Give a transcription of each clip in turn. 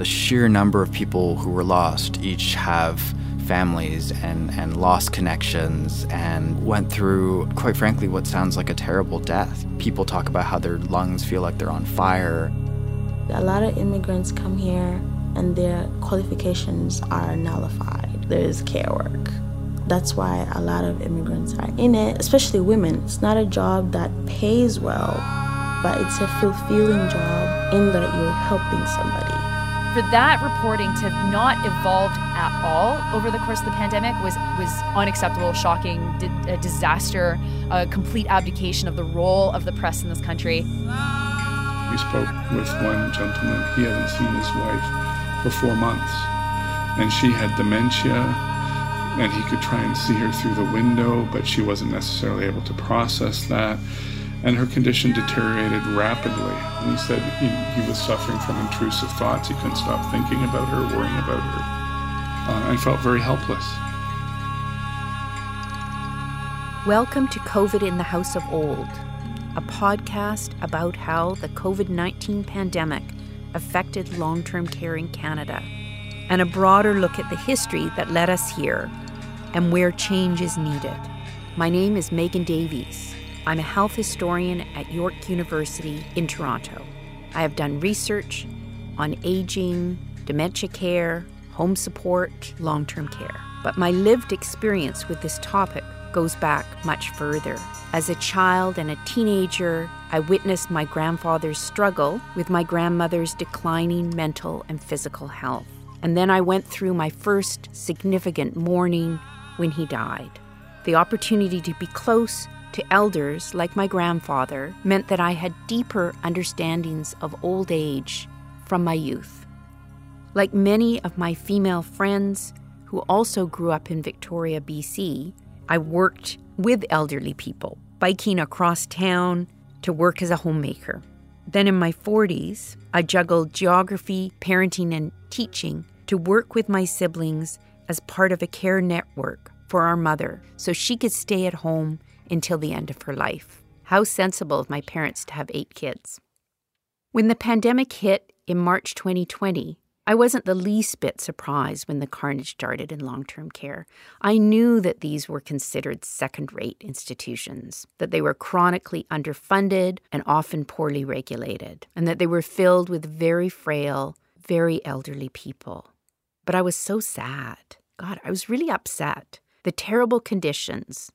the sheer number of people who were lost each have families and lost connections and went through, quite frankly, what sounds like a terrible death. People talk about how their lungs feel like they're on fire. A lot of immigrants come here and their qualifications are nullified. There's care work. That's why a lot of immigrants are in it, especially women. It's not a job that pays well, but it's a fulfilling job in that you're helping somebody. For that reporting to have not evolved at all over the course of the pandemic was unacceptable, shocking, a disaster, a complete abdication of the role of the press in this country. We spoke with one gentleman. He hadn't seen his wife for 4 months, and she had dementia, and he could try and see her through the window, but she wasn't necessarily able to process that, and her condition deteriorated rapidly. And he said he was suffering from intrusive thoughts. He couldn't stop thinking about her, worrying about her, and felt very helpless. Welcome to COVID in the House of Old, a podcast about how the COVID-19 pandemic affected long-term care in Canada, and a broader look at the history that led us here and where change is needed. My name is Megan Davies. I'm a health historian at York University in Toronto. I have done research on aging, dementia care, home support, long-term care. But my lived experience with this topic goes back much further. As a child and a teenager, I witnessed my grandfather's struggle with my grandmother's declining mental and physical health. And then I went through my first significant mourning when he died. The opportunity to be close to elders like my grandfather meant that I had deeper understandings of old age from my youth. Like many of my female friends who also grew up in Victoria, BC, I worked with elderly people, biking across town to work as a homemaker. Then in my 40s, I juggled geography, parenting, and teaching to work with my siblings as part of a care network for our mother so she could stay at home until the end of her life. How sensible of my parents to have 8 kids. When the pandemic hit in March 2020, I wasn't the least bit surprised when the carnage started in long-term care. I knew that these were considered second-rate institutions, that they were chronically underfunded and often poorly regulated, and that they were filled with very frail, very elderly people. But I was so sad. God, I was really upset. The terrible conditions,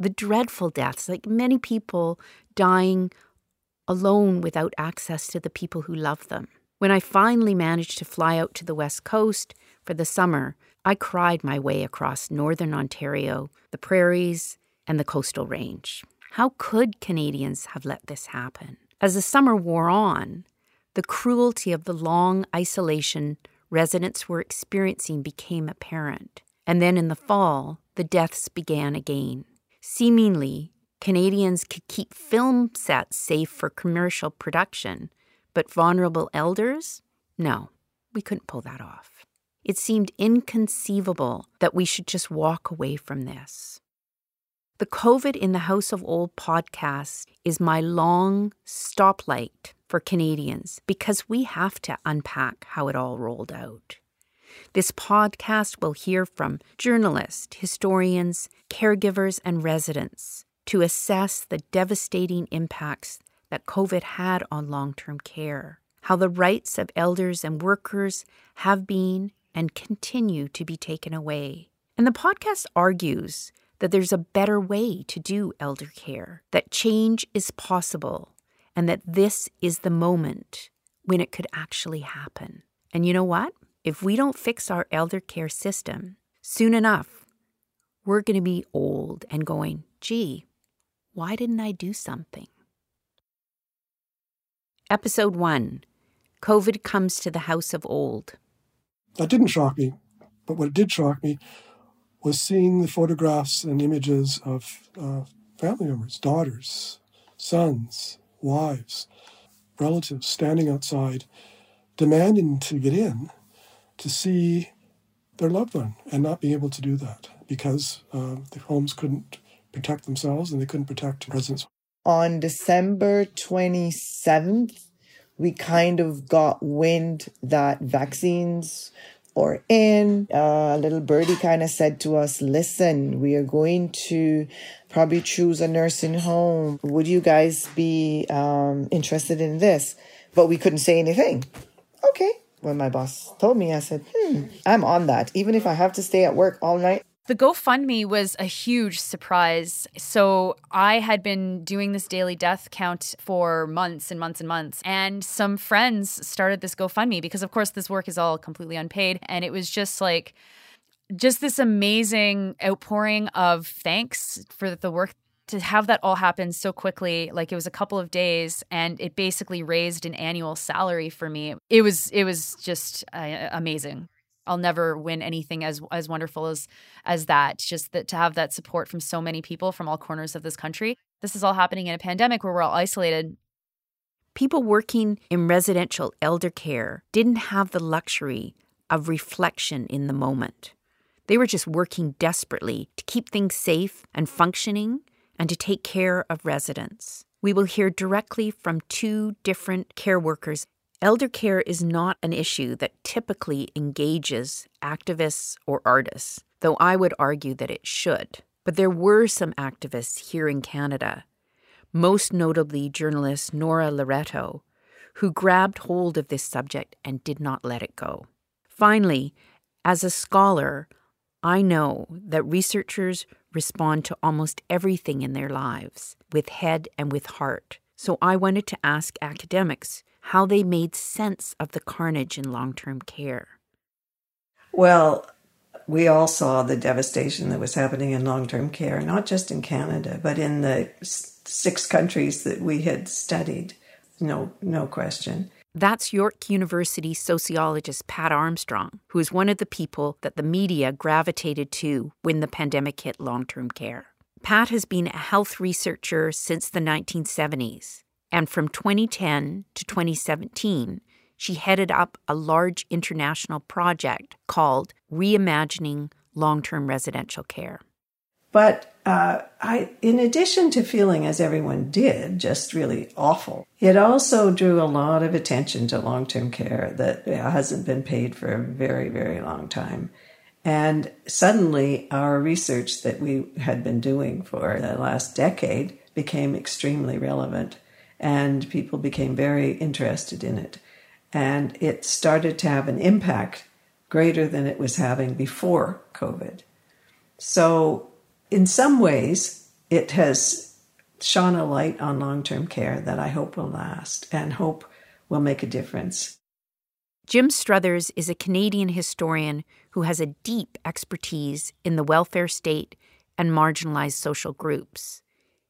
the dreadful deaths, like many people dying alone without access to the people who love them. When I finally managed to fly out to the West Coast for the summer, I cried my way across Northern Ontario, the prairies, and the coastal range. How could Canadians have let this happen? As the summer wore on, the cruelty of the long isolation residents were experiencing became apparent. And then in the fall, the deaths began again. Seemingly, Canadians could keep film sets safe for commercial production, but vulnerable elders? No, we couldn't pull that off. It seemed inconceivable that we should just walk away from this. The COVID in the House of Old podcast is my long stoplight for Canadians because we have to unpack how it all rolled out. This podcast will hear from journalists, historians, caregivers, and residents to assess the devastating impacts that COVID had on long-term care, how the rights of elders and workers have been and continue to be taken away. And the podcast argues that there's a better way to do elder care, that change is possible, and that this is the moment when it could actually happen. And you know what? If we don't fix our elder care system, soon enough, we're going to be old and going, gee, why didn't I do something? Episode 1, COVID comes to the House of Old. That didn't shock me, but what did shock me was seeing the photographs and images of family members, daughters, sons, wives, relatives standing outside, demanding to get in to see their loved one and not being able to do that because the homes couldn't protect themselves and they couldn't protect residents. On December 27th, we kind of got wind that vaccines were in. A little birdie kind of said to us, listen, we are going to probably choose a nursing home. Would you guys be interested in this? But we couldn't say anything. Okay. When my boss told me, I said, I'm on that. Even if I have to stay at work all night. The GoFundMe was a huge surprise. So I had been doing this daily death count for months and months and months. And some friends started this GoFundMe because, of course, this work is all completely unpaid. And it was just like, just this amazing outpouring of thanks for the work. To have that all happen so quickly, like it was a couple of days, and it basically raised an annual salary for me. It was just amazing. I'll never win anything as wonderful as that. Just that to have that support from so many people from all corners of this country. This is all happening in a pandemic where we're all isolated. People working in residential elder care didn't have the luxury of reflection in the moment. They were just working desperately to keep things safe and functioning, and to take care of residents. We will hear directly from two different care workers. Elder care is not an issue that typically engages activists or artists, though I would argue that it should. But there were some activists here in Canada, most notably journalist Nora Loreto, who grabbed hold of this subject and did not let it go. Finally, as a scholar, I know that researchers respond to almost everything in their lives, with head and with heart. So I wanted to ask academics how they made sense of the carnage in long-term care. Well, we all saw the devastation that was happening in long-term care, not just in Canada, but in the six countries that we had studied. No question. That's York University sociologist Pat Armstrong, who is one of the people that the media gravitated to when the pandemic hit long-term care. Pat has been a health researcher since the 1970s, and from 2010 to 2017, she headed up a large international project called Reimagining Long-Term Residential Care. But in addition to feeling, as everyone did, just really awful, it also drew a lot of attention to long-term care that hasn't been paid for a very, very long time. And suddenly our research that we had been doing for the last decade became extremely relevant, and people became very interested in it. And it started to have an impact greater than it was having before COVID. So in some ways, it has shone a light on long-term care that I hope will last and hope will make a difference. Jim Struthers is a Canadian historian who has a deep expertise in the welfare state and marginalized social groups.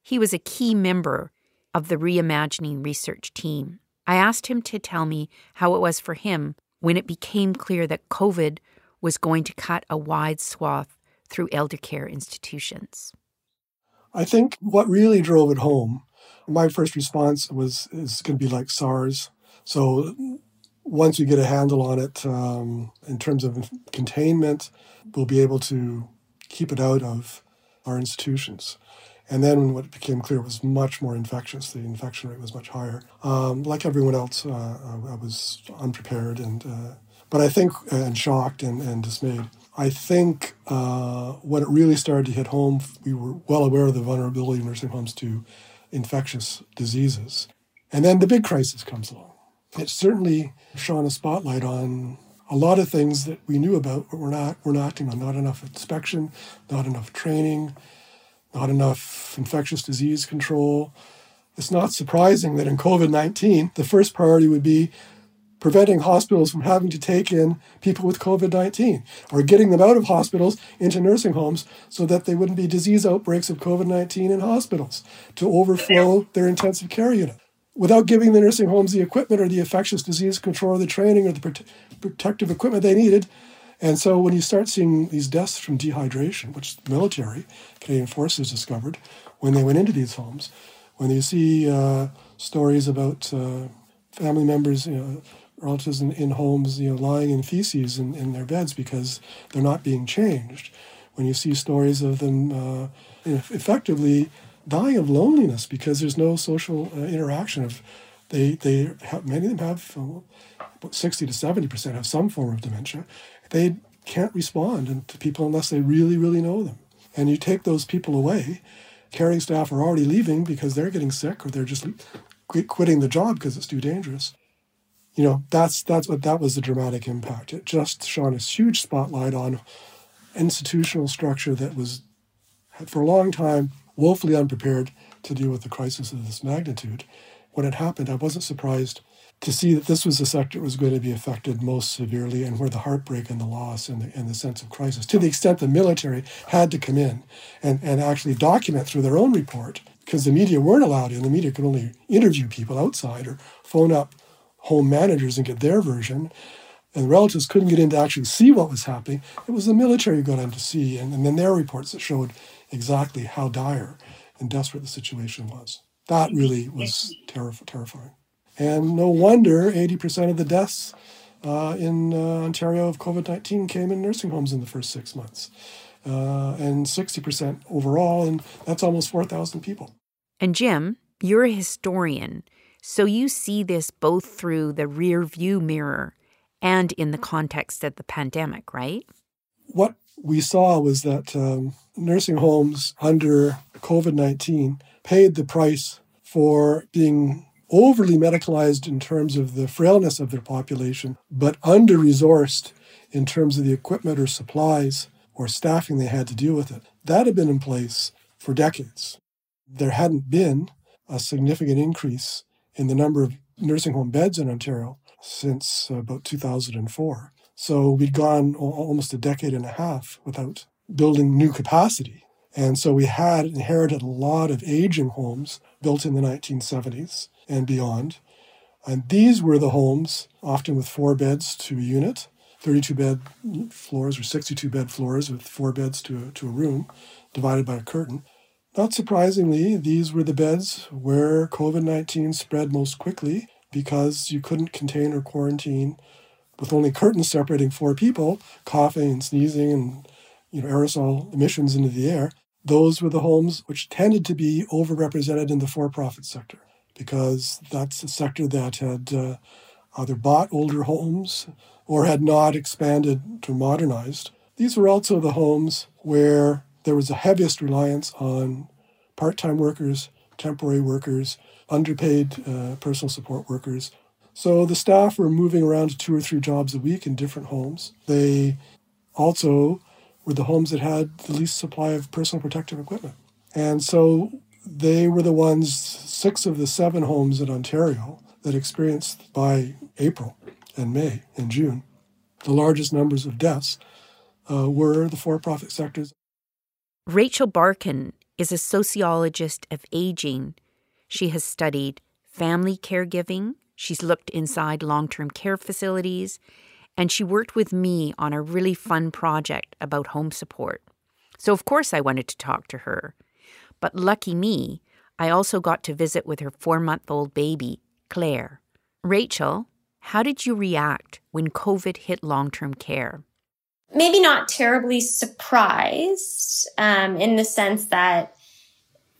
He was a key member of the Reimagining research team. I asked him to tell me how it was for him when it became clear that COVID was going to cut a wide swath through elder care institutions. I think what really drove it home, my first response was, it's going to be like SARS. So once we get a handle on it, in terms of containment, we'll be able to keep it out of our institutions. And then what became clear was much more infectious. The infection rate was much higher. Like everyone else, I was unprepared, but I think, and shocked and dismayed. I think when it really started to hit home, we were well aware of the vulnerability of nursing homes to infectious diseases. And then the big crisis comes along. It certainly shone a spotlight on a lot of things that we knew about, but we're not acting on. Not enough inspection, not enough training, not enough infectious disease control. It's not surprising that in COVID-19, the first priority would be preventing hospitals from having to take in people with COVID-19, or getting them out of hospitals into nursing homes so that they wouldn't be disease outbreaks of COVID-19 in hospitals to overflow their intensive care unit. Without giving the nursing homes the equipment or the infectious disease control or the training or the protective equipment they needed. And so when you start seeing these deaths from dehydration, which the military, Canadian Forces discovered when they went into these homes, when you see stories about family members, relatives in homes, lying in feces in their beds because they're not being changed. When you see stories of them effectively dying of loneliness because there's no social interaction of They have, many of them have, about 60 to 70% have some form of dementia. They can't respond to people unless they really, really know them. And you take those people away, caring staff are already leaving because they're getting sick or they're just quitting the job because it's too dangerous. You know, that was the dramatic impact. It just shone a huge spotlight on institutional structure that was, for a long time, woefully unprepared to deal with a crisis of this magnitude. When it happened, I wasn't surprised to see that this was the sector that was going to be affected most severely and where the heartbreak and the loss and the sense of crisis, to the extent the military had to come in and actually document through their own report, because the media weren't allowed in. The media could only interview people outside or phone up home managers and get their version. And the relatives couldn't get in to actually see what was happening. It was the military who got in to see, and then their reports that showed exactly how dire and desperate the situation was. That really was terrifying. And no wonder 80% of the deaths in Ontario of COVID-19 came in nursing homes in the first 6 months, and 60% overall, and that's almost 4,000 people. And Jim, you're a historian, so you see this both through the rear-view mirror and in the context of the pandemic, right? What we saw was that nursing homes under COVID-19 paid the price for being overly medicalized in terms of the frailness of their population, but under-resourced in terms of the equipment or supplies or staffing they had to deal with it. That had been in place for decades. There hadn't been a significant increase in the number of nursing home beds in Ontario since about 2004. So we'd gone almost a decade and a half without building new capacity. And so we had inherited a lot of aging homes built in the 1970s and beyond. And these were the homes, often with 4 beds to a unit, 32-bed floors or 62-bed floors with 4 beds to a room, divided by a curtain. Not surprisingly, these were the beds where COVID-19 spread most quickly because you couldn't contain or quarantine with only curtains separating 4 people, coughing and sneezing and aerosol emissions into the air. Those were the homes which tended to be overrepresented in the for-profit sector, because that's a sector that had either bought older homes or had not expanded or modernized. These were also the homes where there was the heaviest reliance on part-time workers, temporary workers, underpaid personal support workers. So the staff were moving around to 2 or 3 jobs a week in different homes. They also were the homes that had the least supply of personal protective equipment. And so they were the ones, 6 of the 7 homes in Ontario that experienced by April and May and June, the largest numbers of deaths were the for-profit sectors. Rachel Barkin is a sociologist of aging. She has studied family caregiving. She's looked inside long-term care facilities, and she worked with me on a really fun project about home support. So, of course, I wanted to talk to her. But lucky me, I also got to visit with her 4-month-old baby, Claire. Rachel, how did you react when COVID hit long-term care? Maybe not terribly surprised, in the sense that,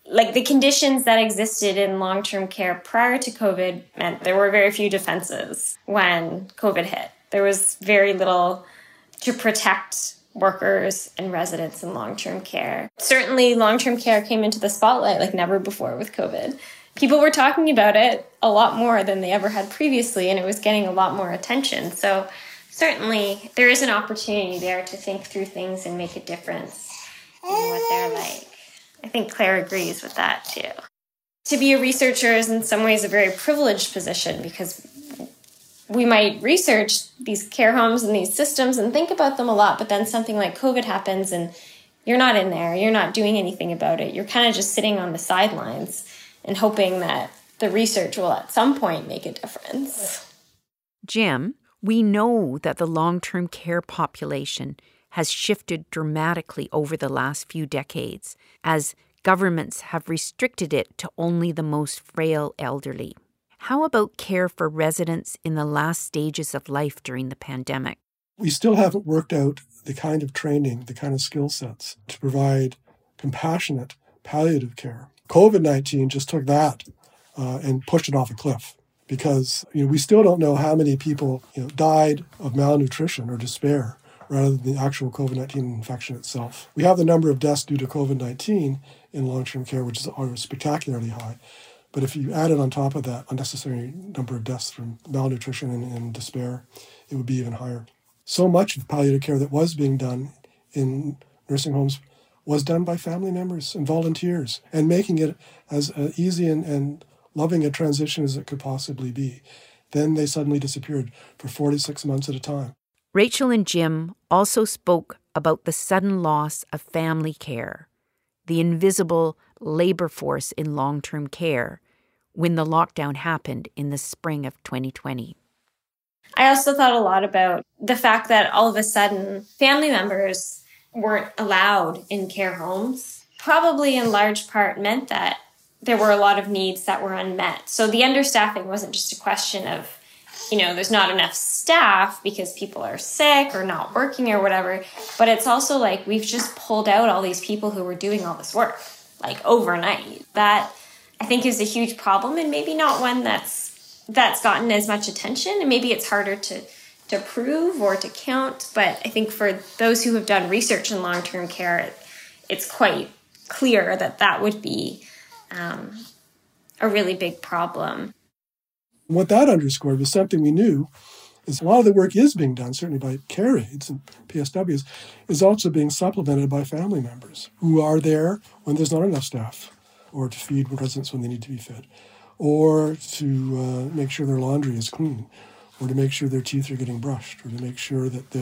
like, the conditions that existed in long-term care prior to COVID meant there were very few defenses when COVID hit. There was very little to protect workers and residents in long-term care. Certainly, long-term care came into the spotlight like never before with COVID. People were talking about it a lot more than they ever had previously, and it was getting a lot more attention. So certainly, there is an opportunity there to think through things and make a difference in what they're like. I think Claire agrees with that, too. To be a researcher is in some ways a very privileged position, because we might research these care homes and these systems and think about them a lot, but then something like COVID happens and you're not in there, you're not doing anything about it. You're kind of just sitting on the sidelines and hoping that the research will at some point make a difference. Jim, we know that the long-term care population has shifted dramatically over the last few decades as governments have restricted it to only the most frail elderly. How about care for residents in the last stages of life during the pandemic? We still haven't worked out the kind of training, the kind of skill sets to provide compassionate palliative care. COVID-19 just took that and pushed it off a cliff. because we still don't know how many people died of malnutrition or despair rather than the actual COVID-19 infection itself. We have the number of deaths due to COVID-19 in long-term care, which is spectacularly high. But if you added on top of that unnecessary number of deaths from malnutrition and despair, it would be even higher. So much of palliative care that was being done in nursing homes was done by family members and volunteers, and making it as easy and loving a transition as it could possibly be. Then they suddenly disappeared for 46 months at a time. Rachel and Jim also spoke about the sudden loss of family care, the invisible labor force in long-term care, when the lockdown happened in the spring of 2020. I also thought a lot about the fact that all of a sudden family members weren't allowed in care homes, probably in large part meant that there were a lot of needs that were unmet. So the understaffing wasn't just a question of, there's not enough staff because people are sick or not working or whatever. But it's also like we've just pulled out all these people who were doing all this work, like overnight. That, I think, is a huge problem, and maybe not one that's gotten as much attention. And maybe it's harder to prove or to count. But I think for those who have done research in long-term care, it's quite clear that would be a really big problem. What that underscored was something we knew, is a lot of the work is being done, certainly by care aides and PSWs, is also being supplemented by family members who are there when there's not enough staff, or to feed residents when they need to be fed, or to make sure their laundry is clean, or to make sure their teeth are getting brushed, or to make sure that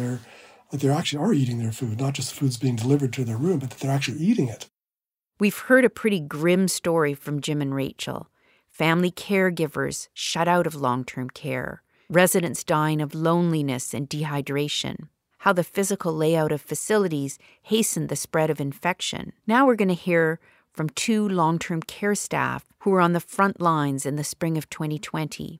they actually are eating their food, not just food's being delivered to their room, but that they're actually eating it. We've heard a pretty grim story from Jim and Rachel. Family caregivers shut out of long-term care, residents dying of loneliness and dehydration, how the physical layout of facilities hastened the spread of infection. Now we're going to hear from two long-term care staff who were on the front lines in the spring of 2020.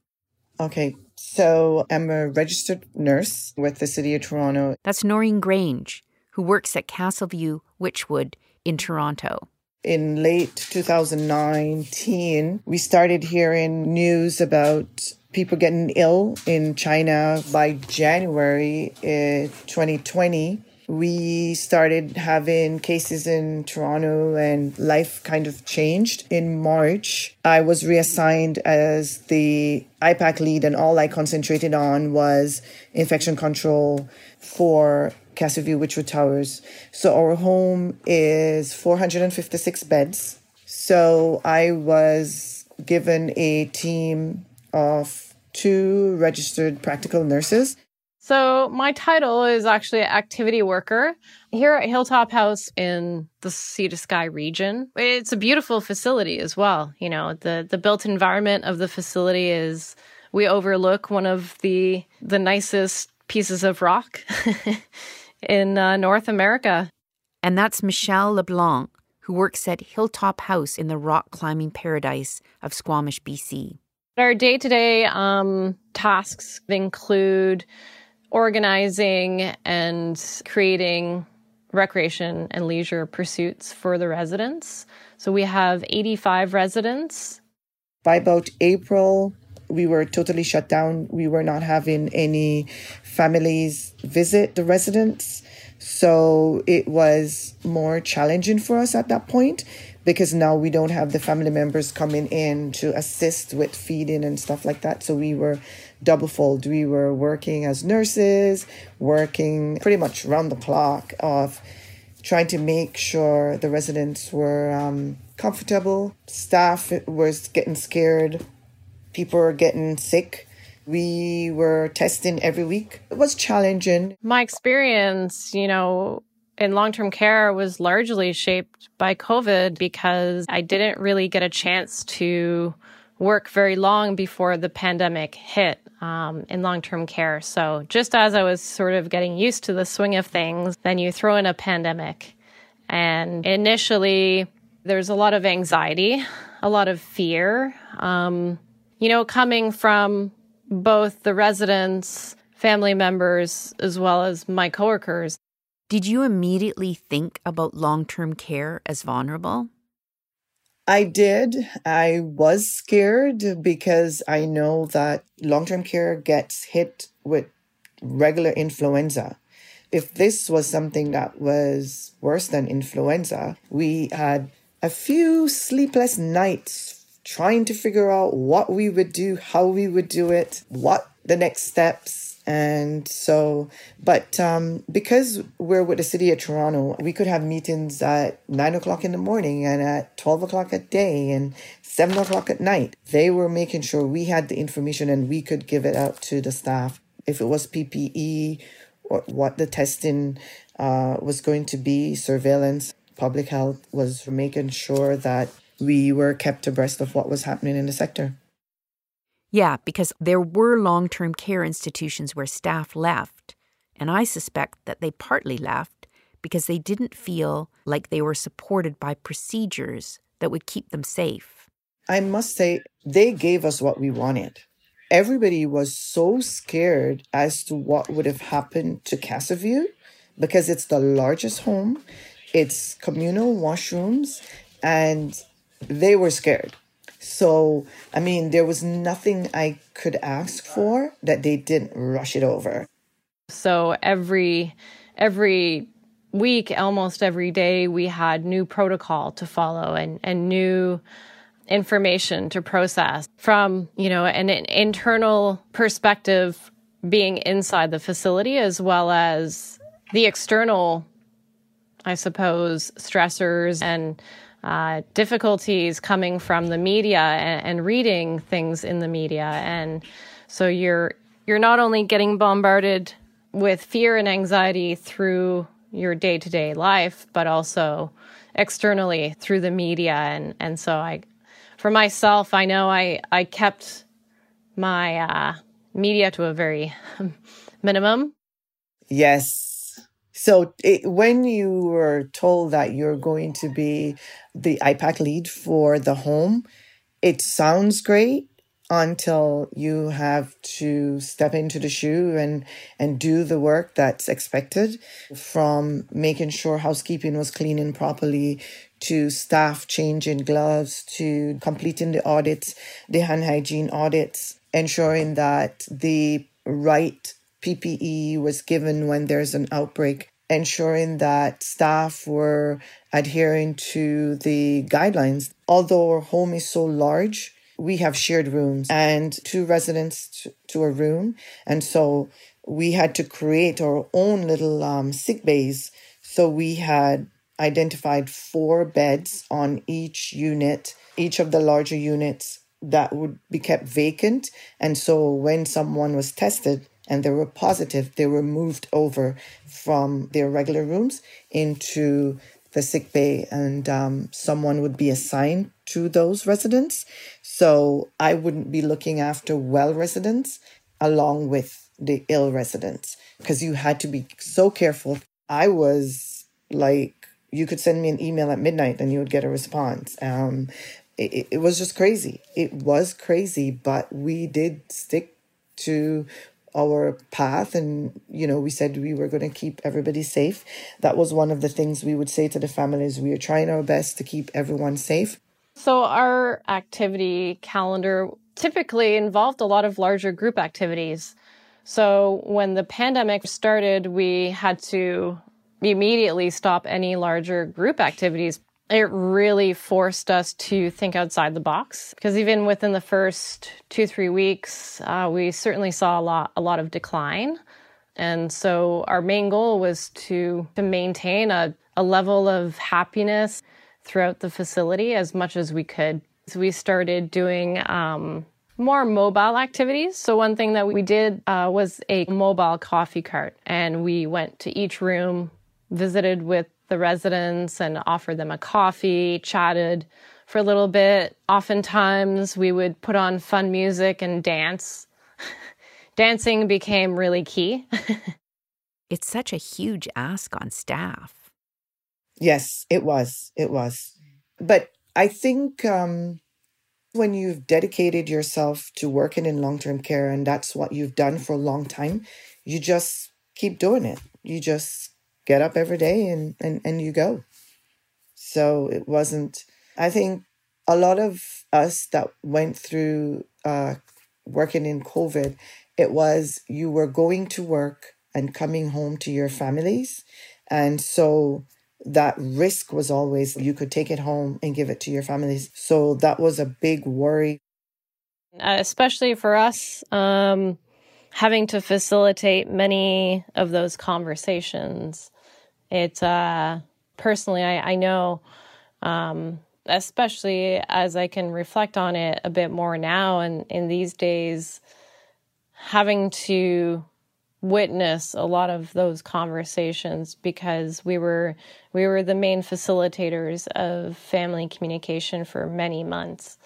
Okay, so I'm a registered nurse with the City of Toronto. That's Noreen Grange, who works at Castleview Wychwood in Toronto. In late 2019, we started hearing news about people getting ill in China. By January 2020, we started having cases in Toronto, and life kind of changed. In March, I was reassigned as the IPAC lead, and all I concentrated on was infection control for Castleview Wychwood Towers. So our home is 456 beds. So I was given a team of 2 registered practical nurses. So my title is actually activity worker here at Hilltop House in the Sea to Sky region. It's a beautiful facility as well. The built environment of the facility is, we overlook one of the nicest pieces of rock in North America. And that's Michelle LeBlanc, who works at Hilltop House in the rock climbing paradise of Squamish, BC. Our day-to-day tasks include organizing and creating recreation and leisure pursuits for the residents. So we have 85 residents. By about April, we were totally shut down. We were not having any families visit the residents. So it was more challenging for us at that point, because now we don't have the family members coming in to assist with feeding and stuff like that. So we were double-fold. We were working as nurses, working pretty much round the clock of trying to make sure the residents were comfortable. Staff was getting scared. People were getting sick. We were testing every week. It was challenging. My experience, in long-term care was largely shaped by COVID, because I didn't really get a chance to work very long before the pandemic hit in long-term care. So just as I was sort of getting used to the swing of things, then you throw in a pandemic. And initially, there's a lot of anxiety, a lot of fear, coming from both the residents, family members, as well as my coworkers. Did you immediately think about long-term care as vulnerable? I did. I was scared because I know that long-term care gets hit with regular influenza. If this was something that was worse than influenza, we had a few sleepless nights trying to figure out what we would do, how we would do it, what the next steps. And so, but because we're with the City of Toronto, we could have meetings at 9 o'clock in the morning and at 12 o'clock at day and 7 o'clock at night. They were making sure we had the information and we could give it out to the staff. If it was PPE, or what the testing was going to be, surveillance, public health was making sure that we were kept abreast of what was happening in the sector. Yeah, because there were long-term care institutions where staff left, and I suspect that they partly left because they didn't feel like they were supported by procedures that would keep them safe. I must say, they gave us what we wanted. Everybody was so scared as to what would have happened to Castleview because it's the largest home, it's communal washrooms, and they were scared. So, I mean, there was nothing I could ask for that they didn't rush it over. So every week, almost every day, we had new protocol to follow and new information to process from, you know, an internal perspective being inside the facility as well as the external, I suppose, stressors and difficulties coming from the media and reading things in the media. And so you're not only getting bombarded with fear and anxiety through your day-to-day life, but also externally through the media. And so for myself, I know I kept my media to a very minimum. Yes. So when you were told that you're going to be the IPAC lead for the home, it sounds great until you have to step into the shoe and do the work that's expected, from making sure housekeeping was cleaning properly, to staff changing gloves, to completing the audits, the hand hygiene audits, ensuring that the right PPE was given when there's an outbreak, ensuring that staff were adhering to the guidelines. Although our home is so large, we have shared rooms and 2 residents to a room. And so we had to create our own little sick bays. So we had identified 4 beds on each unit, each of the larger units that would be kept vacant. And so when someone was tested and they were positive, they were moved over from their regular rooms into the sick bay, and someone would be assigned to those residents. So I wouldn't be looking after well residents along with the ill residents because you had to be so careful. I was like, you could send me an email at midnight and you would get a response. It was just crazy. It was crazy, but we did stick to our path. And, you know, we said we were going to keep everybody safe. That was one of the things we would say to the families. We are trying our best to keep everyone safe. So our activity calendar typically involved a lot of larger group activities. So when the pandemic started, we had to immediately stop any larger group activities. It really forced us to think outside the box, because even within the first 2-3 weeks, we certainly saw a lot of decline. And so our main goal was to maintain a level of happiness throughout the facility as much as we could. So we started doing more mobile activities. So one thing that we did was a mobile coffee cart, and we went to each room, visited with the residents and offered them a coffee, chatted for a little bit. Oftentimes we would put on fun music and dance. Dancing became really key. It's such a huge ask on staff. Yes, it was. It was. But I think when you've dedicated yourself to working in long-term care and that's what you've done for a long time, you just keep doing it. You just get up every day and you go. So it wasn't, I think a lot of us that went through working in COVID, it was you were going to work and coming home to your families. And so that risk was always you could take it home and give it to your families. So that was a big worry. Especially for us, having to facilitate many of those conversations. It's personally, I know, especially as I can reflect on it a bit more now and in these days, having to witness a lot of those conversations because we were the main facilitators of family communication for many months,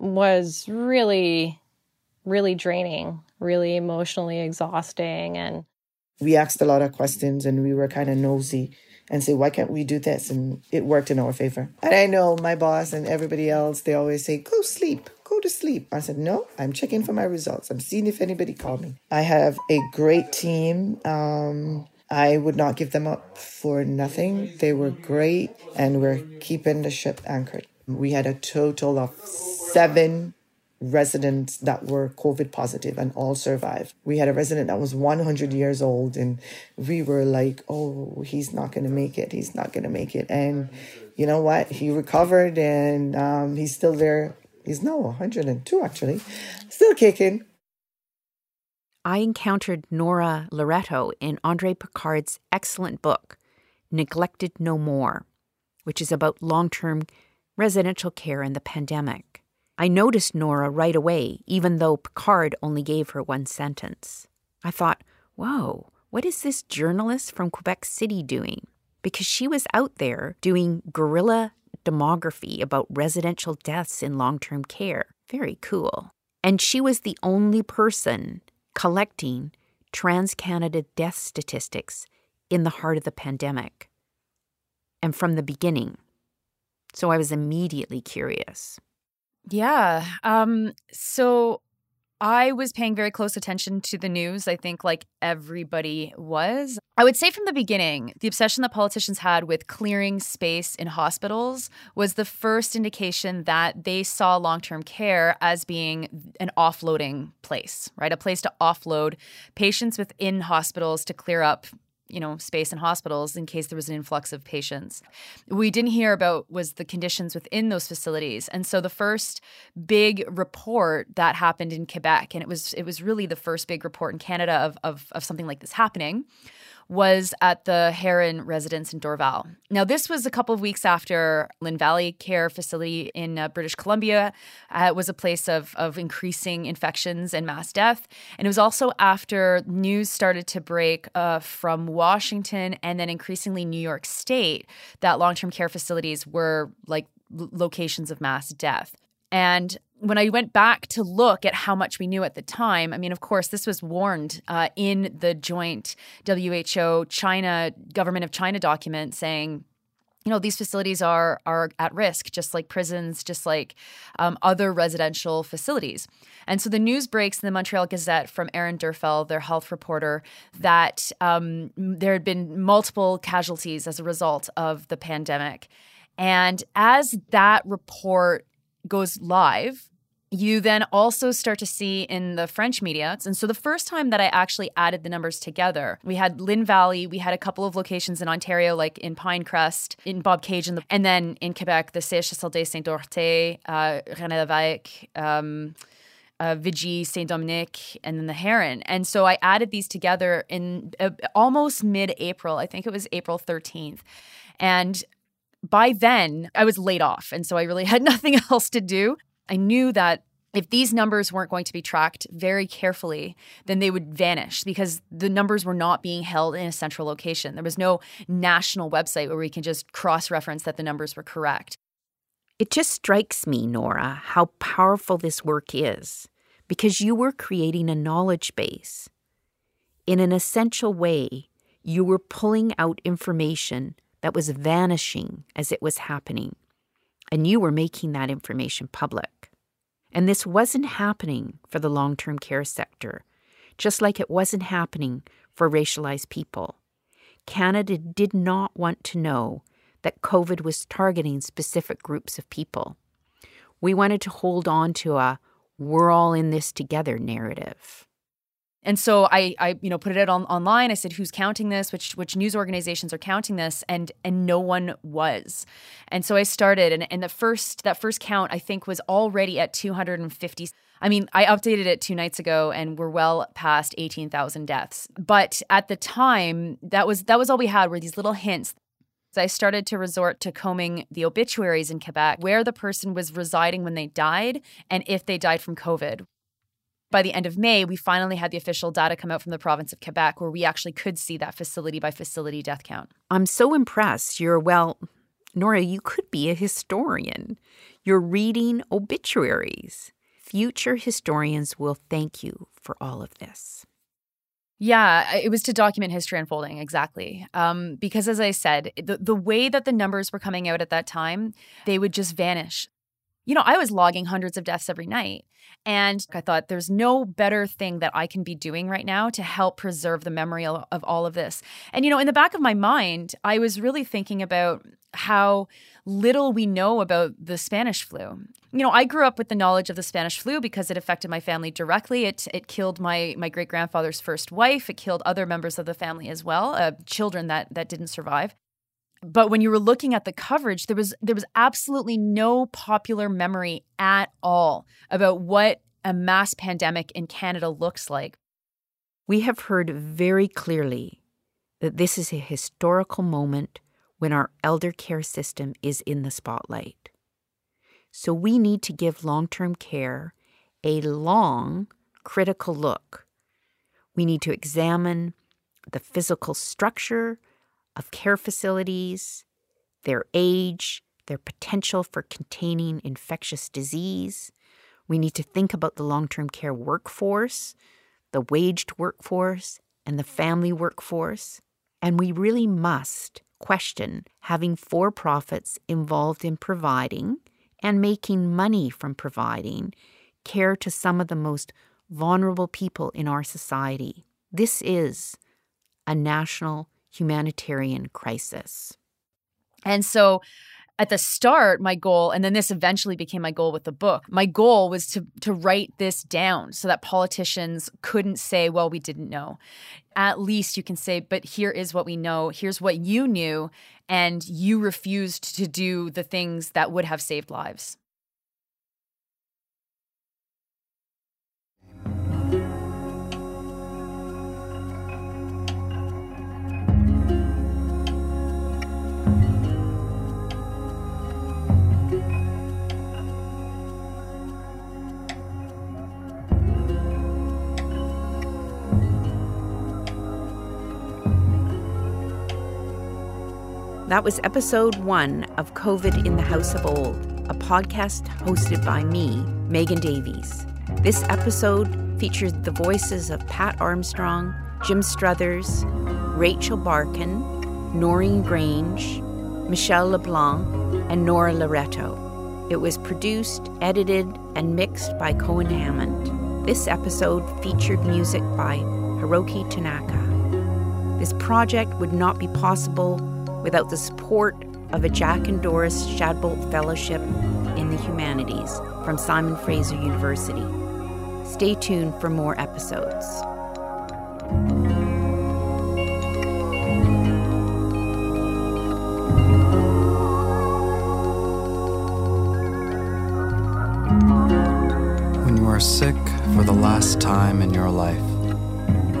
was really, really draining, really emotionally exhausting. And we asked a lot of questions and we were kind of nosy and say, why can't we do this? And it worked in our favor. And I know my boss and everybody else, they always say, go to sleep. I said, no, I'm checking for my results. I'm seeing if anybody called me. I have a great team. I would not give them up for nothing. They were great. And we're keeping the ship anchored. We had a total of 7 residents that were COVID positive and all survived. We had a resident that was 100 years old and we were like, oh, he's not going to make it. He's not going to make it. And you know what? He recovered and he's still there. He's now 102, actually, still kicking. I encountered Nora Loreto in Andre Picard's excellent book, Neglected No More, which is about long-term residential care in the pandemic. I noticed Nora right away, even though Picard only gave her one sentence. I thought, whoa, what is this journalist from Quebec City doing? Because she was out there doing guerrilla demography about residential deaths in long-term care. Very cool. And she was the only person collecting Trans-Canada death statistics in the heart of the pandemic. And from the beginning. So I was immediately curious. Yeah. So I was paying very close attention to the news. I think like everybody was. I would say from the beginning, the obsession that politicians had with clearing space in hospitals was the first indication that they saw long-term care as being an offloading place, right? A place to offload patients within hospitals to clear up, you know, space in hospitals in case there was an influx of patients. We didn't hear about was the conditions within those facilities. And so the first big report that happened in Quebec, and it was really the first big report in Canada of something like this happening, was at the Heron residence in Dorval. Now, this was a couple of weeks after Lynn Valley Care Facility in British Columbia was a place of increasing infections and mass death. And it was also after news started to break from Washington and then increasingly New York State that long-term care facilities were like locations of mass death. And when I went back to look at how much we knew at the time, I mean, of course, this was warned in the joint WHO-China, Government of China document saying, you know, these facilities are at risk, just like prisons, just like other residential facilities. And so the news breaks in the Montreal Gazette from Aaron Derfel, their health reporter, that there had been multiple casualties as a result of the pandemic. And as that report goes live, you then also start to see in the French media. And so the first time that I actually added the numbers together, we had Lynn Valley, we had a couple of locations in Ontario, like in Pinecrest, in Bob Cage, and then in Quebec, the CHSLD Saint-Dorte, René-Lévesque, Vigie, Saint-Dominique, and then the Heron. And so I added these together in almost mid-April. I think it was April 13th. And by then, I was laid off, and so I really had nothing else to do. I knew that if these numbers weren't going to be tracked very carefully, then they would vanish because the numbers were not being held in a central location. There was no national website where we can just cross-reference that the numbers were correct. It just strikes me, Nora, how powerful this work is because you were creating a knowledge base. In an essential way, you were pulling out information that was vanishing as it was happening. And you were making that information public. And this wasn't happening for the long-term care sector, just like it wasn't happening for racialized people. Canada did not want to know that COVID was targeting specific groups of people. We wanted to hold on to a we're all in this together narrative. And so I put it out online. I said, who's counting this? Which news organizations are counting this? And no one was. And so I started, and that first count, I think, was already at 250. I mean, I updated it 2 nights ago, and we're well past 18,000 deaths. But at the time, that was all we had were these little hints. So I started to resort to combing the obituaries in Quebec, where the person was residing when they died, and if they died from COVID. By the end of May, we finally had the official data come out from the province of Quebec, where we actually could see that facility-by-facility death count. I'm so impressed. Nora, you could be a historian. You're reading obituaries. Future historians will thank you for all of this. Yeah, it was to document history unfolding, exactly. Because as I said, the way that the numbers were coming out at that time, they would just vanish. You know, I was logging hundreds of deaths every night, and I thought there's no better thing that I can be doing right now to help preserve the memory of all of this. And, you know, in the back of my mind, I was really thinking about how little we know about the Spanish flu. You know, I grew up with the knowledge of the Spanish flu because it affected my family directly. It killed my great-grandfather's first wife. It killed other members of the family as well, children that didn't survive. But when you were looking at the coverage, there was absolutely no popular memory at all about what a mass pandemic in Canada looks like. We have heard very clearly that this is a historical moment when our elder care system is in the spotlight. So we need to give long-term care a long, critical look. We need to examine the physical structure of care facilities, their age, their potential for containing infectious disease. We need to think about the long-term care workforce, the waged workforce, and the family workforce. And we really must question having for-profits involved in providing and making money from providing care to some of the most vulnerable people in our society. This is a national humanitarian crisis. And so at the start, my goal, and then this eventually became my goal with the book, my goal was to write this down so that politicians couldn't say, well, we didn't know. At least you can say, but here is what we know. Here's what you knew, and you refused to do the things that would have saved lives. That was episode 1 of COVID in the House of Old, a podcast hosted by me, Megan Davies. This episode featured the voices of Pat Armstrong, Jim Struthers, Rachel Barkin, Noreen Grange, Michelle LeBlanc, and Nora Loreto. It was produced, edited, and mixed by Cohen Hammond. This episode featured music by Hiroki Tanaka. This project would not be possible without the support of a Jack and Doris Shadbolt Fellowship in the Humanities from Simon Fraser University. Stay tuned for more episodes. When you are sick for the last time in your life,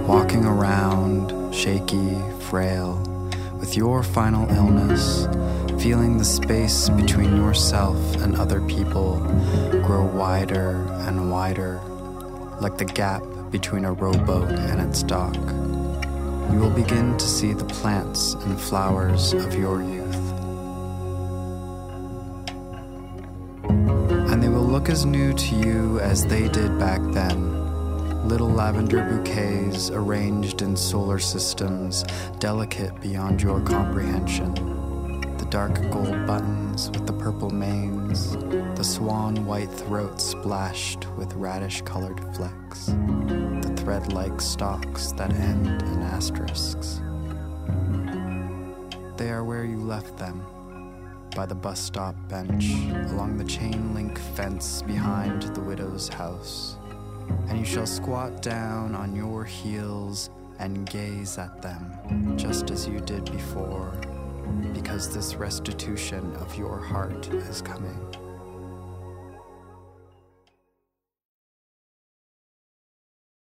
walking around, shaky, frail, with your final illness, feeling the space between yourself and other people grow wider and wider, like the gap between a rowboat and its dock. You will begin to see the plants and flowers of your youth. And they will look as new to you as they did back then. Little lavender bouquets arranged in solar systems, delicate beyond your comprehension. The dark gold buttons with the purple manes, the swan white throat splashed with radish-colored flecks, the thread-like stalks that end in asterisks. They are where you left them. by the bus stop bench, along the chain link fence behind the widow's house, and you shall squat down on your heels and gaze at them, just as you did before, because this restitution of your heart is coming.